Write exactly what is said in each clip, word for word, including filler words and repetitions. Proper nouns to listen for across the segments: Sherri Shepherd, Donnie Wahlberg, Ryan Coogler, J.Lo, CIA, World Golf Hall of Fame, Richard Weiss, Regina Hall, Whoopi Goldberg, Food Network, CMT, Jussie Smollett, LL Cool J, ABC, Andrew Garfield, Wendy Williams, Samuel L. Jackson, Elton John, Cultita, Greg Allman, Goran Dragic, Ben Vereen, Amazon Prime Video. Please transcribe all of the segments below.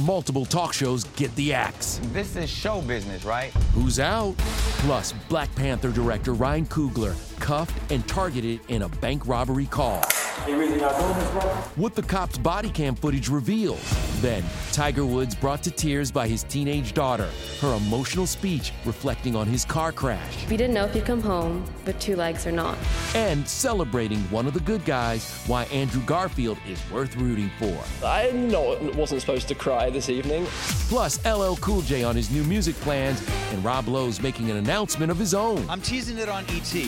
Multiple talk shows get the axe. This is show business, right? Who's out? Plus, Black Panther director Ryan Coogler cuffed and targeted in a bank robbery call. They really not doing this, bro? What the cops' body cam footage reveals. Then, Tiger Woods brought to tears by his teenage daughter. Her emotional speech reflecting on his car crash. We didn't know if you'd come home, but two legs or not. And celebrating one of the good guys, why Andrew Garfield is worth rooting for. I know it wasn't supposed to cry this evening. Plus, L L Cool J on his new music plans, and Rob Lowe's making an announcement of his own. I'm teasing it on E T.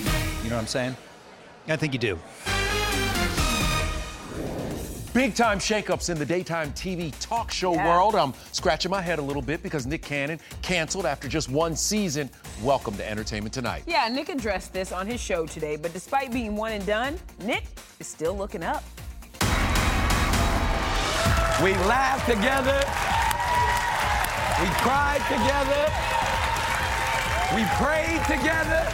You know what I'm saying? I think you do. Big-time shakeups in the daytime T V talk show yeah. world. I'm scratching my head a little bit because Nick Cannon canceled after just one season. Welcome to Entertainment Tonight. Yeah, Nick addressed this on his show today, but despite being one and done, Nick is still looking up. We laughed together, we cried together, we prayed together.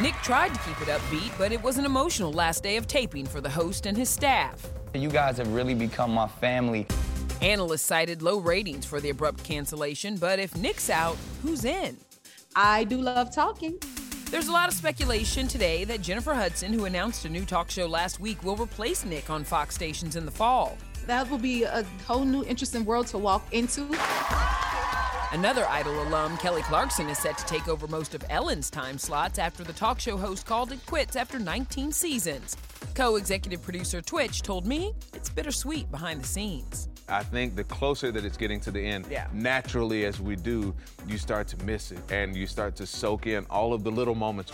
Nick tried to keep it upbeat, but it was an emotional last day of taping for the host and his staff. You guys have really become my family. Analysts cited low ratings for the abrupt cancellation, but if Nick's out, who's in? I do love talking. There's a lot of speculation today that Jennifer Hudson, who announced a new talk show last week, will replace Nick on Fox stations in the fall. That will be a whole new interesting world to walk into. Another Idol alum, Kelly Clarkson, is set to take over most of Ellen's time slots after the talk show host called it quits after nineteen seasons. Co-executive producer Twitch told me it's bittersweet behind the scenes. I think the closer that it's getting to the end, yeah. naturally as we do, you start to miss it and you start to soak in all of the little moments.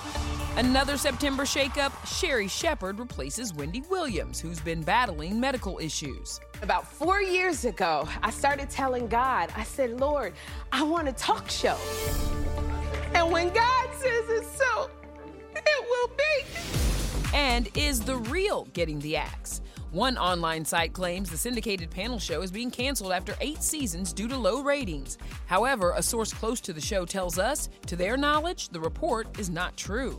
Another September shakeup, Sherri Shepherd replaces Wendy Williams, who's been battling medical issues. About four years ago, I started telling God, I said, Lord, I want a talk show. And when God says it's so, it will be. And is The Real getting the axe? One online site claims the syndicated panel show is being canceled after eight seasons due to low ratings. However, a source close to the show tells us, to their knowledge, the report is not true.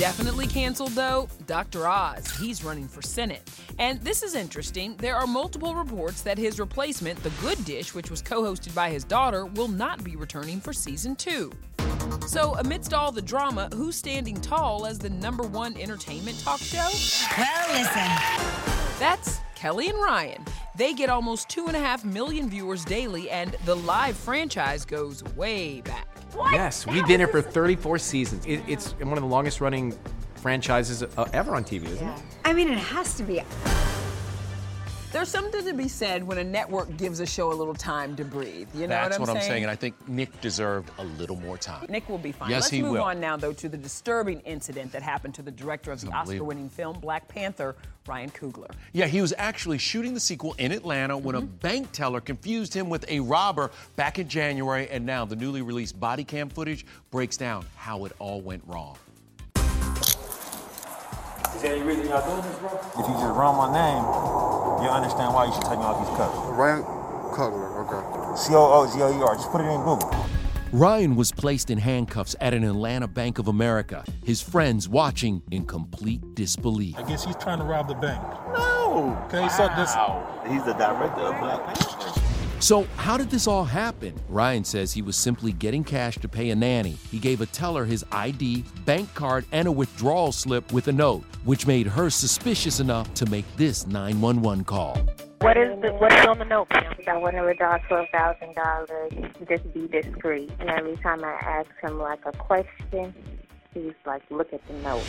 Definitely canceled, though, Doctor Oz. He's running for Senate. And this is interesting. There are multiple reports that his replacement, The Good Dish, which was co-hosted by his daughter, will not be returning for season two. So, amidst all the drama, who's standing tall as the number one entertainment talk show? Well, listen. That's Kelly and Ryan. They get almost two and a half million viewers daily, and the live franchise goes way back. What? Yes, we've been here for thirty-four seasons. It, it's one of the longest running franchises uh, ever on T V, isn't yeah. it? I mean, it has to be. There's something to be said when a network gives a show a little time to breathe. You know That's what I'm, what I'm saying? saying, and I think Nick deserved a little more time. Nick will be fine. Yes, Let's he move will. on now, though, to the disturbing incident that happened to the director of the Oscar-winning film Black Panther, Ryan Coogler. Yeah, he was actually shooting the sequel in Atlanta when mm-hmm. a bank teller confused him with a robber back in January, and now the newly released body cam footage breaks down how it all went wrong. Is there any reason y'all doing this, bro? If you just run my name, you understand why you should take me off these covers. Ryan Coogler, okay. C O O G L E R, just put it in Google. Ryan was placed in handcuffs at an Atlanta Bank of America, his friends watching in complete disbelief. I guess he's trying to rob the bank. No! Okay, wow. so this... He's the director of Black Panther. So how did this all happen? Ryan says he was simply getting cash to pay a nanny. He gave a teller his I D, bank card, and a withdrawal slip with a note, which made her suspicious enough to make this nine one one call. What is the, what's on the note? I want to withdraw twelve thousand dollars. Just be discreet. And every time I ask him like a question, he's like, look at the note.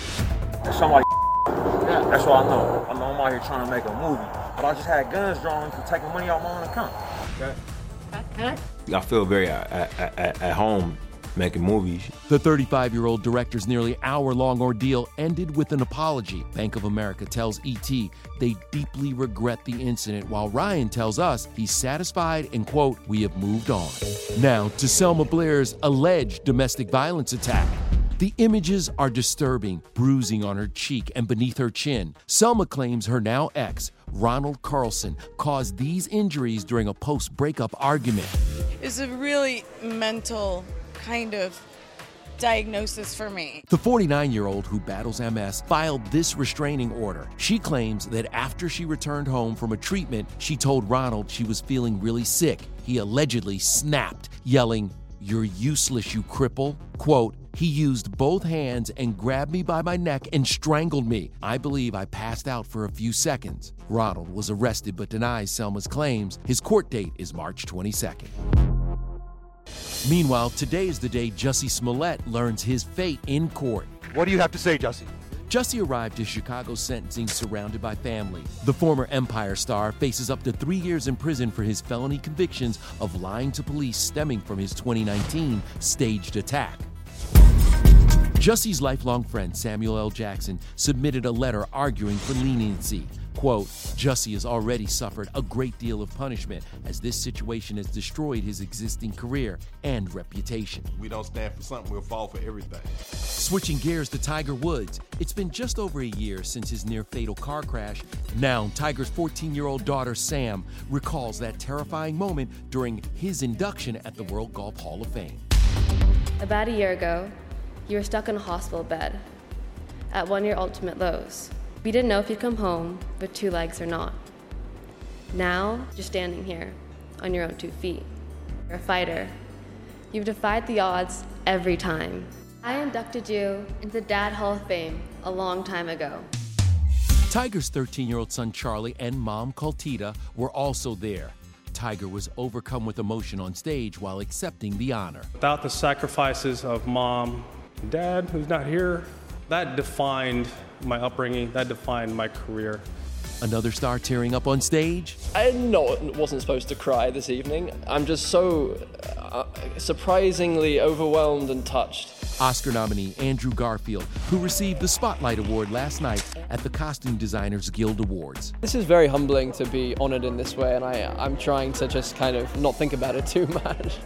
That's somebody. Yeah, that's what I know. I know I'm out here trying to make a movie, but I just had guns drawn for taking money out of my own account. Okay. I feel very at, at, at home making movies. The thirty-five-year-old director's nearly hour-long ordeal ended with an apology. Bank of America tells E T they deeply regret the incident, while Ryan tells us he's satisfied and, quote, we have moved on. Now to Selma Blair's alleged domestic violence attack. The images are disturbing, bruising on her cheek and beneath her chin. Selma claims her now ex, Ronald Carlson, caused these injuries during a post-breakup argument. It's a really mental kind of diagnosis for me. The forty-nine-year-old who battles M S filed this restraining order. She claims that after she returned home from a treatment, she told Ronald she was feeling really sick. He allegedly snapped, yelling, "You're useless, you cripple." Quote, he used both hands and grabbed me by my neck and strangled me. I believe I passed out for a few seconds. Ronald was arrested but denies Selma's claims. His court date is March twenty-second. Meanwhile, today is the day Jussie Smollett learns his fate in court. What do you have to say, Jussie? Jussie arrived to Chicago's sentencing surrounded by family. The former Empire star faces up to three years in prison for his felony convictions of lying to police stemming from his twenty nineteen staged attack. Jussie's lifelong friend, Samuel L. Jackson, submitted a letter arguing for leniency. Quote, Jussie has already suffered a great deal of punishment as this situation has destroyed his existing career and reputation. We don't stand for something, we'll fall for everything. Switching gears to Tiger Woods. It's been just over a year since his near-fatal car crash. Now, Tiger's fourteen-year-old daughter, Sam, recalls that terrifying moment during his induction at the World Golf Hall of Fame. About a year ago, you were stuck in a hospital bed at one of your ultimate lows. We didn't know if you'd come home with two legs or not. Now, you're standing here on your own two feet. You're a fighter. You've defied the odds every time. I inducted you into the Dad Hall of Fame a long time ago. Tiger's thirteen-year-old son Charlie and mom Cultita were also there. Tiger was overcome with emotion on stage while accepting the honor. Without the sacrifices of mom, Dad, who's not here, that defined my upbringing, that defined my career. Another star tearing up on stage? I know, wasn't supposed to cry this evening. I'm just so uh, surprisingly overwhelmed and touched. Oscar nominee Andrew Garfield, who received the Spotlight Award last night at the Costume Designers Guild Awards. This is very humbling to be honored in this way, and I, I'm trying to just kind of not think about it too much.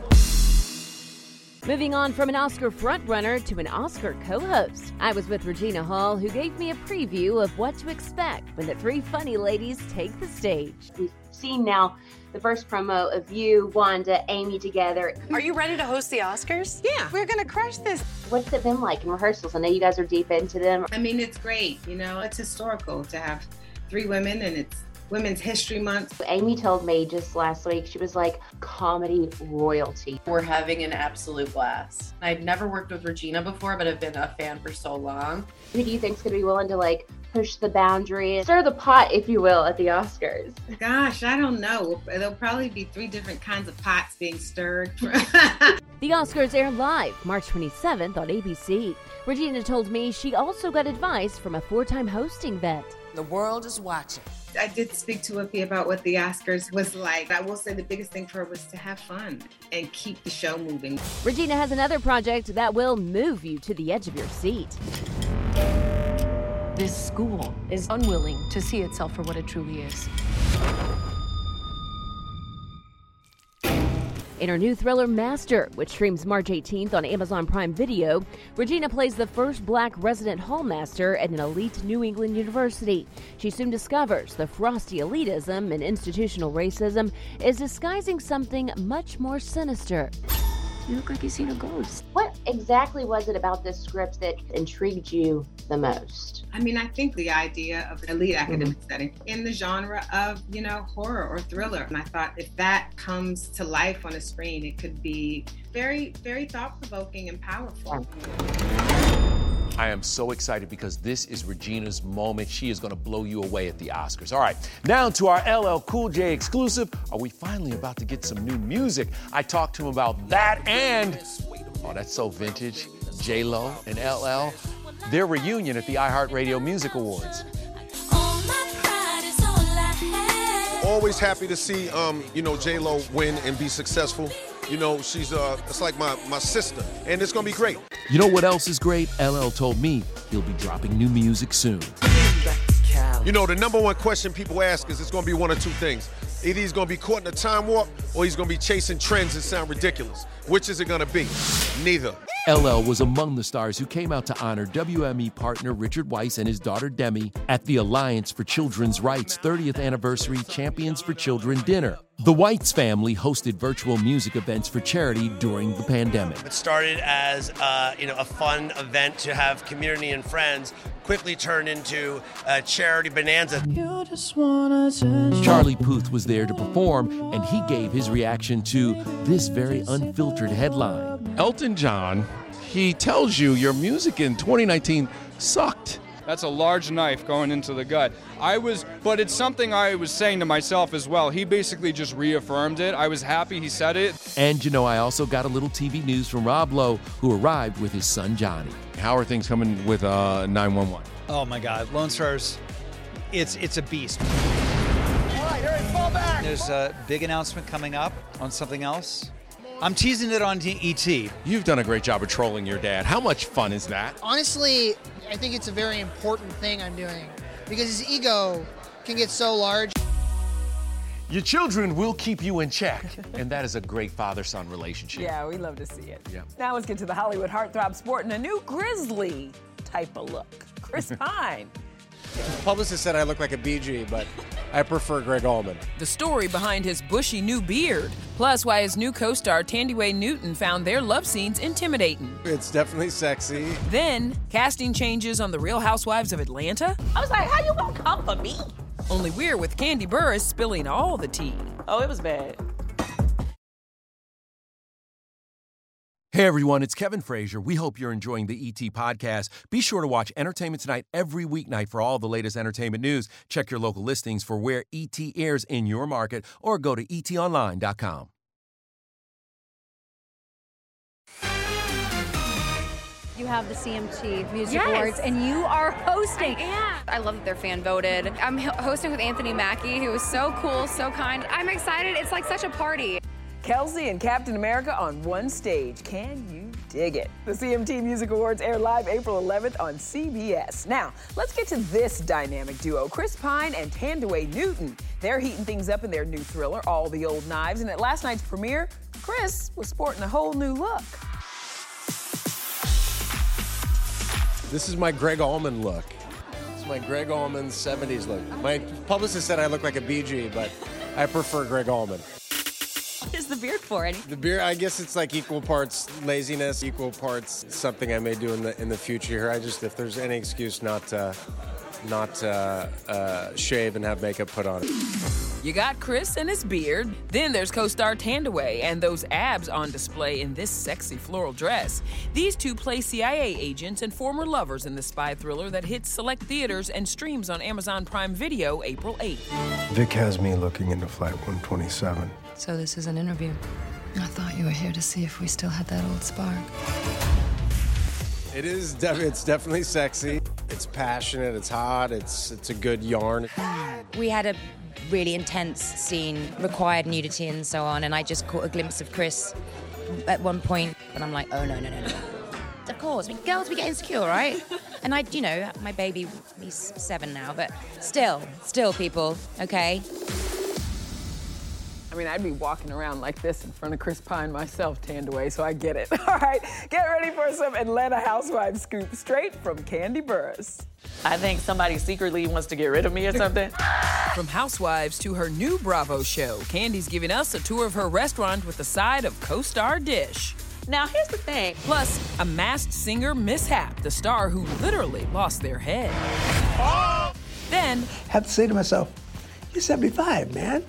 Moving on from an Oscar frontrunner to an Oscar co-host. I was with Regina Hall, who gave me a preview of what to expect when the three funny ladies take the stage. seen now the first promo of you, Wanda, Amy together. Are you ready to host the Oscars? Yeah. We're going to crush this. What's it been like in rehearsals? I know you guys are deep into them. I mean, it's great. You know, it's historical to have three women, and it's Women's History Month. Amy told me just last week, she was like, comedy royalty. We're having an absolute blast. I've never worked with Regina before, but I've been a fan for so long. Who do you think's gonna be willing to like push the boundary, stir the pot, if you will, at the Oscars? Gosh, I don't know. There'll probably be three different kinds of pots being stirred. The Oscars air live March twenty-seventh on A B C. Regina told me she also got advice from a four-time hosting vet. The world is watching. I did speak to Whoopi about what the Oscars was like. I will say the biggest thing for her was to have fun and keep the show moving. Regina has another project that will move you to the edge of your seat. This school is unwilling to see itself for what it truly is. In her new thriller, Master, which streams March eighteenth on Amazon Prime Video, Regina plays the first black resident hallmaster at an elite New England university. She soon discovers the frosty elitism and institutional racism is disguising something much more sinister. You look like you've seen a ghost. What exactly was it about this script that intrigued you the most? I mean, I think the idea of an elite academic mm-hmm. setting in the genre of, you know, horror or thriller. And I thought if that comes to life on a screen, it could be very, very thought-provoking and powerful. I am so excited because this is Regina's moment. She is going to blow you away at the Oscars. All right, now to our L L Cool J exclusive. Are we finally about to get some new music? I talked to him about that and, oh, that's so vintage, J.Lo and L L. Their reunion at the iHeartRadio Music Awards. Always happy to see, um, you know, J.Lo win and be successful. You know, she's, uh, it's like my, my sister, and it's gonna be great. You know what else is great? L L told me he'll be dropping new music soon. You know, the number one question people ask is it's gonna be one of two things. Either he's gonna be caught in a time warp, or he's gonna be chasing trends and sound ridiculous. Which is it gonna be? Neither. L L was among the stars who came out to honor W M E partner Richard Weiss and his daughter Demi at the Alliance for Children's Rights thirtieth Anniversary Champions for Children dinner. The White's family hosted virtual music events for charity during the pandemic. It started as uh, you know, a fun event to have community and friends, quickly turned into a charity bonanza. You just wanna Charlie Puth was there to perform, and he gave his reaction to this very unfiltered headline. Elton John, he tells you your music in twenty nineteen sucked. That's a large knife going into the gut. I was, but it's something I was saying to myself as well. He basically just reaffirmed it. I was happy he said it. And you know, I also got a little T V news from Rob Lowe, who arrived with his son, Johnny. How are things coming with uh, nine one one? Oh my God, Lone Stars, it's, it's a beast. All right, all right, fall back. There's a big announcement coming up on something else. I'm teasing it on E T. You've done a great job of trolling your dad. How much fun is that? Honestly, I think it's a very important thing I'm doing because his ego can get so large. Your children will keep you in check, and that is a great father-son relationship. Yeah, we love to see it. Yeah. Now let's get to the Hollywood heartthrob sport and a new grizzly type of look. Chris Pine. The publicist said I look like a B G, but I prefer Greg Allman. The story behind his bushy new beard, plus why his new co-star Thandiwe Newton found their love scenes intimidating. It's definitely sexy. Then, casting changes on The Real Housewives of Atlanta. I was like, how you gonna come for me? Only we're with Kandi Burruss spilling all the tea. Oh, it was bad. Hey everyone, it's Kevin Frazier. We hope you're enjoying the E T podcast. Be sure to watch Entertainment Tonight every weeknight for all the latest entertainment news. Check your local listings for where E T airs in your market or go to E T online dot com. You have the C M T Music yes. Awards, and you are hosting. I am. I love that they're fan-voted. I'm hosting with Anthony Mackie, who is so cool, so kind. I'm excited. It's like such a party. Kelsey and Captain America on one stage. Can you dig it? The C M T Music Awards air live April eleventh on C B S. Now, let's get to this dynamic duo, Chris Pine and Thandiwe Newton. They're heating things up in their new thriller, All the Old Knives. And at last night's premiere, Chris was sporting a whole new look. This is my Greg Allman look. It's my Greg Allman seventies look. My publicist said I look like a B G, but I prefer Greg Allman. What is the beard for? Any- the beard, I guess it's like equal parts laziness, equal parts something I may do in the in the future here. I just, if there's any excuse not to, not to, uh, uh, shave and have makeup put on. You got Chris and his beard. Then there's co-star Thandiwe and those abs on display in this sexy floral dress. These two play C I A agents and former lovers in the spy thriller that hits select theaters and streams on Amazon Prime Video April eighth. Vic has me looking into Flight one twenty-seven. So this is an interview. I thought you were here to see if we still had that old spark. It is, def- it's definitely sexy. It's passionate, it's hot, it's it's a good yarn. We had a really intense scene, required nudity and so on, and I just caught a glimpse of Chris at one point, and I'm like, oh, no, no, no, no. Of course, I mean, girls, we get insecure, right? And I, you know, my baby, he's seven now, but still, still, people, okay? I mean, I'd be walking around like this in front of Chris Pine myself, Thandiwe, so I get it. All right, get ready for some Atlanta Housewives scoop straight from Kandi Burruss. I think somebody secretly wants to get rid of me or something. From Housewives to her new Bravo show, Kandi's giving us a tour of her restaurant with a side of co-star dish. Now, here's the thing. Plus, a Masked Singer mishap, the star who literally lost their head. Oh! Then, I have to say to myself, you're seventy-five, man.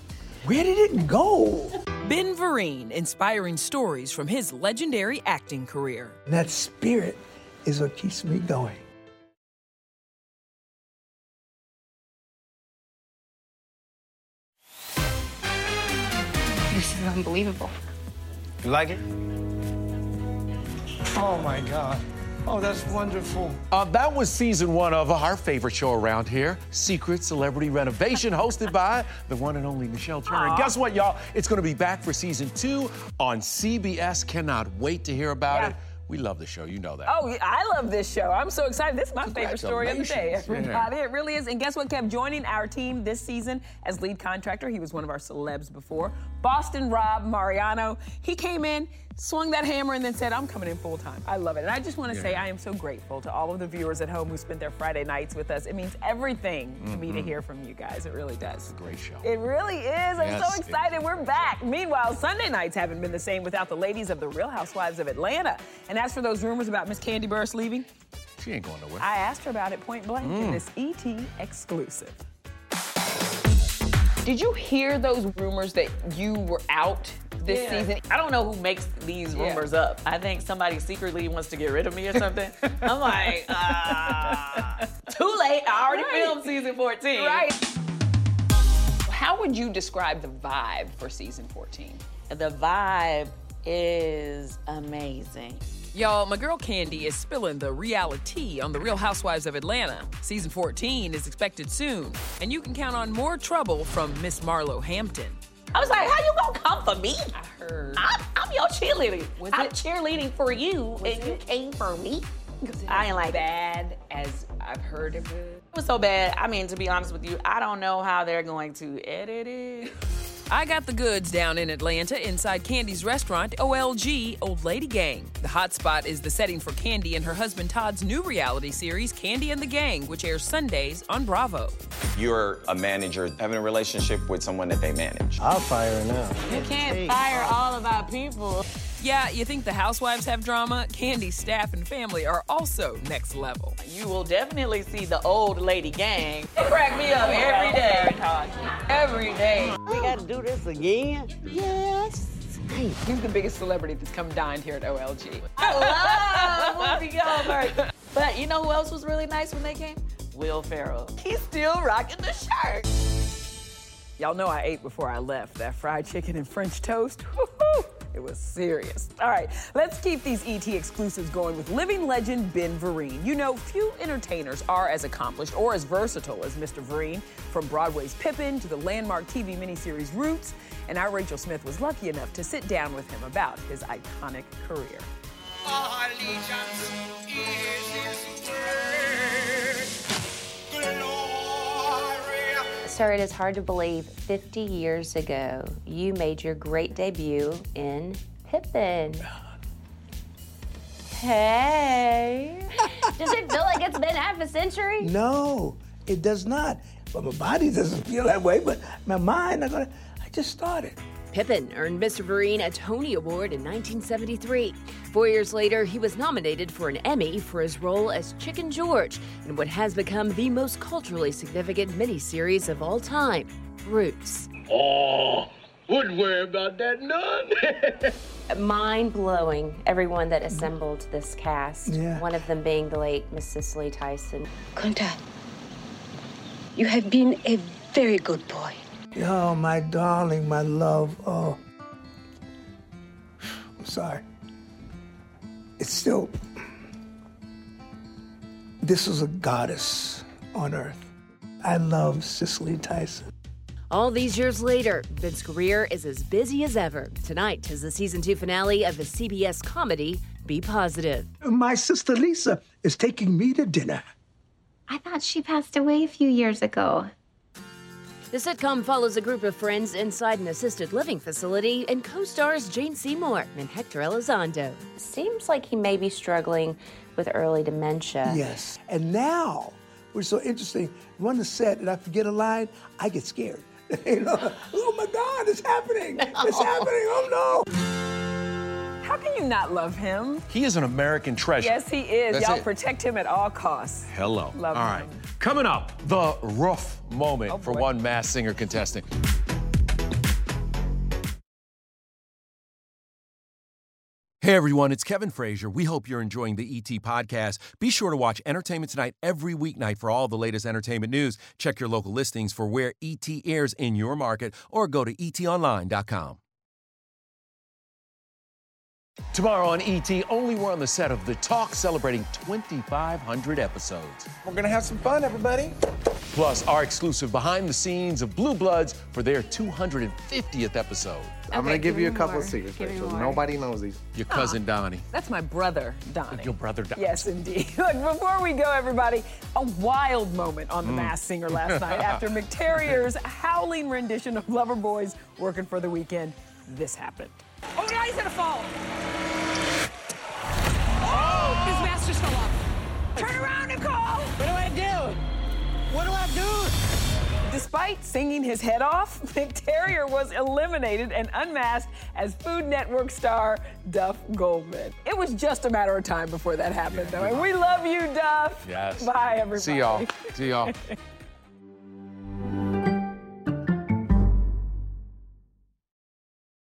Where did it go? Ben Vereen, inspiring stories from his legendary acting career. And that spirit is what keeps me going. This is unbelievable. You like it? Oh, my God. Oh, that's wonderful. Uh, that was season one of our favorite show around here, Secret Celebrity Renovation, hosted by the one and only Michelle Turner. Aww. And guess what, y'all? It's going to be back for season two on C B S. Cannot wait to hear about yeah. it. We love the show. You know that. Oh, I love this show. I'm so excited. This is my favorite story of the day, everybody. Yeah. It really is. And guess what kept joining our team this season as lead contractor? He was one of our celebs before. Boston Rob Mariano. He came in, swung that hammer, and then said, I'm coming in full time. I love it. And I just want to yeah. say I am so grateful to all of the viewers at home who spent their Friday nights with us. It means everything mm-hmm. to me to hear from you guys. It really does. It's a great show. It really is. I'm yes, so excited. We're back. Meanwhile, Sunday nights haven't been the same without the ladies of the Real Housewives of Atlanta. And as for those rumors about Miss Kandi Burruss leaving, she ain't going nowhere. I asked her about it point blank mm. in this E T exclusive. Did you hear those rumors that you were out this yeah. season? I don't know who makes these rumors yeah. up. I think somebody secretly wants to get rid of me or something. I'm like, ah, uh, too late. I already right. filmed season fourteen. Right. How would you describe the vibe for season fourteen? The vibe is amazing. Y'all, my girl Kandi is spilling the reality on The Real Housewives of Atlanta. Season fourteen is expected soon, and you can count on more trouble from Miss Marlo Hampton. I was like, how you gonna come for me? I heard. I'm, I'm your cheerleader. Was I'm it? cheerleading for you, was and it? you came for me. I ain't like bad it. as I've heard it was. It was so bad, I mean, to be honest with you, I don't know how they're going to edit it. I got the goods down in Atlanta inside Kandi's restaurant, O L G, Old Lady Gang. The hotspot is the setting for Kandi and her husband Todd's new reality series, Kandi and the Gang, which airs Sundays on Bravo. You're a manager having a relationship with someone that they manage. I'll fire her now. You can't hey. fire all of our people. Yeah, you think the housewives have drama? Kandi's staff and family are also next level. You will definitely see the Old Lady Gang. They crack me up every day. Every day. We gotta do this again? Yes. He's the biggest celebrity that's come dined here at O L G. I love Whoopi Goldberg. But you know who else was really nice when they came? Will Ferrell. He's still rocking the shirt. Y'all know I ate before I left. That fried chicken and French toast. Woo-hoo. It was serious. All right, let's keep these E T exclusives going with living legend Ben Vereen. You know, few entertainers are as accomplished or as versatile as Mister Vereen, from Broadway's Pippin to the landmark T V miniseries Roots, and our Rachel Smith was lucky enough to sit down with him about his iconic career. Our allegiance is his word. Glory. Sir, it is hard to believe fifty years ago, you made your great debut in Pippin. Hey. Does it feel like it's been half a century? No, it does not. But my body doesn't feel that way, but my mind, I, gotta, I just started. Pippin earned Mister Vereen a Tony Award in nineteen seventy-three. Four years later, he was nominated for an Emmy for his role as Chicken George in what has become the most culturally significant miniseries of all time, Roots. Oh, wouldn't worry about that none. Mind-blowing, everyone that assembled this cast, yeah. One of them being the late Miss Cicely Tyson. Kunta, you have been a very good boy. Oh, my darling, my love, oh. I'm sorry. It's still... This is a goddess on earth. I love Cicely Tyson. All these years later, Ben's career is as busy as ever. Tonight is the season two finale of his C B S comedy, Be Positive. My sister Lisa is taking me to dinner. I thought she passed away a few years ago. The sitcom follows a group of friends inside an assisted living facility and co-stars Jane Seymour and Hector Elizondo. Seems like he may be struggling with early dementia. Yes. And now, we're so interesting. We're on the set and I forget a line, I get scared. You know? Oh my God, it's happening! No. It's happening! Oh no! How can you not love him? He is an American treasure. Yes, he is. That's Y'all it. Protect him at all costs. Hello. Love all right. Him. Coming up, the rough moment oh, for boy. one Masked Singer contestant. Hey everyone, it's Kevin Frazier. We hope you're enjoying the E T podcast. Be sure to watch Entertainment Tonight every weeknight for all the latest entertainment news. Check your local listings for where E T airs in your market or go to e t online dot com. Tomorrow on E T, only we're on the set of The Talk, celebrating twenty-five hundred episodes. We're going to have some fun, everybody. Plus, our exclusive behind the scenes of Blue Bloods for their two hundred fiftieth episode. Okay, I'm going to give you a couple more. of secrets, Rachel. Nobody knows these. Your cousin, Aww. Donnie. That's my brother, Donnie. Your brother, Donnie. Yes, indeed. Look, before we go, everybody, a wild moment on The mm. Masked Singer last night after McTerrier's howling rendition of Loverboys Working for the Weekend. This happened. Oh, now he's going to fall. Oh, his mask just fell off. Turn around, Nicole. What do I do? What do I do? Despite singing his head off, McTerrier was eliminated and unmasked as Food Network star Duff Goldman. It was just a matter of time before that happened, yeah, though. And we love you, Duff. Yes. Bye, everybody. See y'all. See y'all.